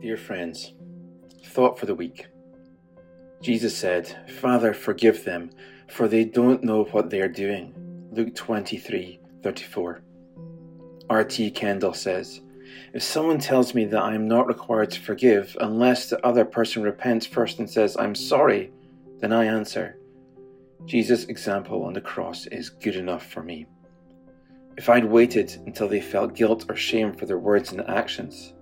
Dear friends, thought for the week. Jesus said, "Father, forgive them, for they don't know what they are doing." Luke 23:34. RT Kendall says, "If someone tells me that I am not required to forgive unless the other person repents first and says, 'I'm sorry,' then I answer, Jesus' example on the cross is good enough for me. If I'd waited until they felt guilt or shame for their words and actions,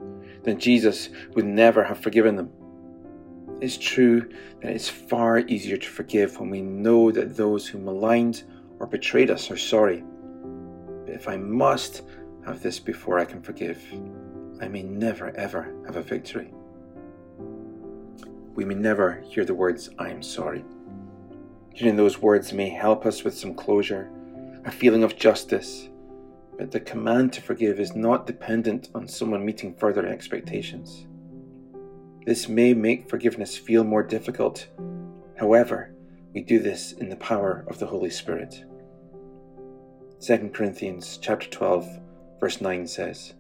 then Jesus would never have forgiven them." It's true that it's far easier to forgive when we know that those who maligned or betrayed us are sorry. But if I must have this before I can forgive, I may never ever have a victory. We may never hear the words, "I am sorry." Hearing those words may help us with some closure, a feeling of justice, but the command to forgive is not dependent on someone meeting further expectations. This may make forgiveness feel more difficult. However, we do this in the power of the Holy Spirit. 2 Corinthians chapter 12, verse 9 says,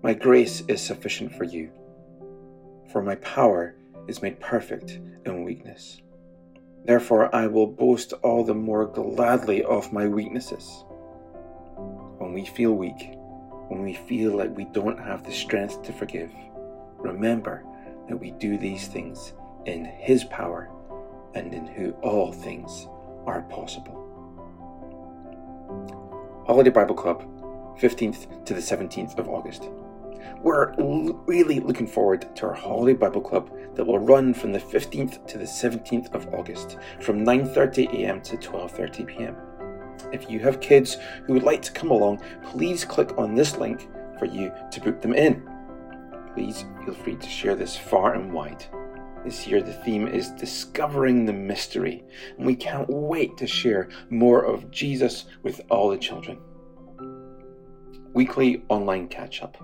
"My grace is sufficient for you, for my power is made perfect in weakness. Therefore, I will boast all the more gladly of my weaknesses." When we feel weak, when we feel like we don't have the strength to forgive, remember that we do these things in His power and in who all things are possible. Holiday Bible Club, 15th to the 17th of August. We're really looking forward to our Holiday Bible Club that will run from the 15th to the 17th of August from 9:30 a.m. to 12:30 p.m. If you have kids who would like to come along, please click on this link for you to book them in. Please feel free to share this far and wide. This year the theme is Discovering the Mystery, and we can't wait to share more of Jesus with all the children. Weekly online catch-up.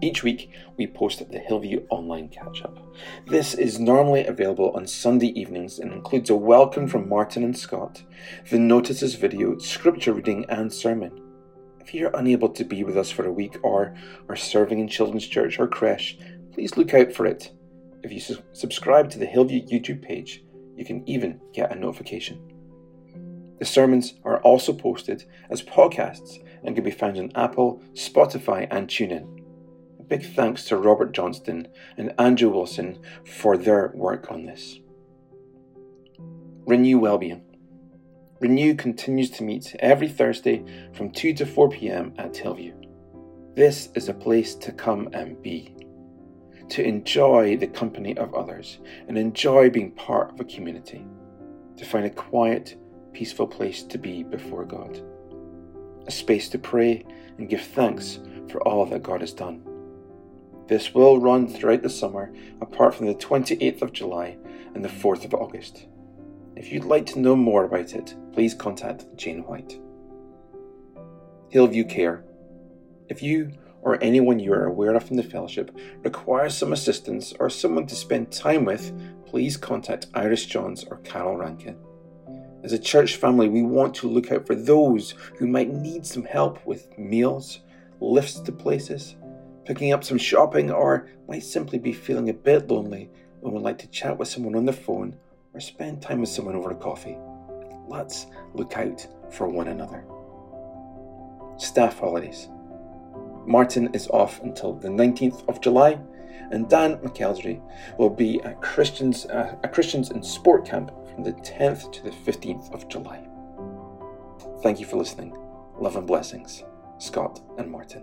Each week, we post the Hillview Online Catch-Up. This is normally available on Sunday evenings and includes a welcome from Martin and Scott, the notices video, scripture reading and sermon. If you're unable to be with us for a week or are serving in children's church or creche, please look out for it. If you subscribe to the Hillview YouTube page, you can even get a notification. The sermons are also posted as podcasts and can be found on Apple, Spotify and TuneIn. Big thanks to Robert Johnston and Andrew Wilson for their work on this. Renew Wellbeing. Renew continues to meet every Thursday from 2 to 4 p.m. at Hillview. This is a place to come and be, to enjoy the company of others and enjoy being part of a community, to find a quiet, peaceful place to be before God, a space to pray and give thanks for all that God has done. This will run throughout the summer, apart from the 28th of July and the 4th of August. If you'd like to know more about it, please contact Jane White. Hillview Care. If you or anyone you are aware of in the fellowship requires some assistance or someone to spend time with, please contact Iris Johns or Carol Rankin. As a church family, we want to look out for those who might need some help with meals, lifts to places, picking up some shopping, or might simply be feeling a bit lonely and would like to chat with someone on the phone or spend time with someone over a coffee. Let's look out for one another. Staff holidays. Martin is off until the 19th of July, and Dan McEldry will be at Christians in Sport camp from the 10th to the 15th of July. Thank you for listening. Love and blessings, Scott and Martin.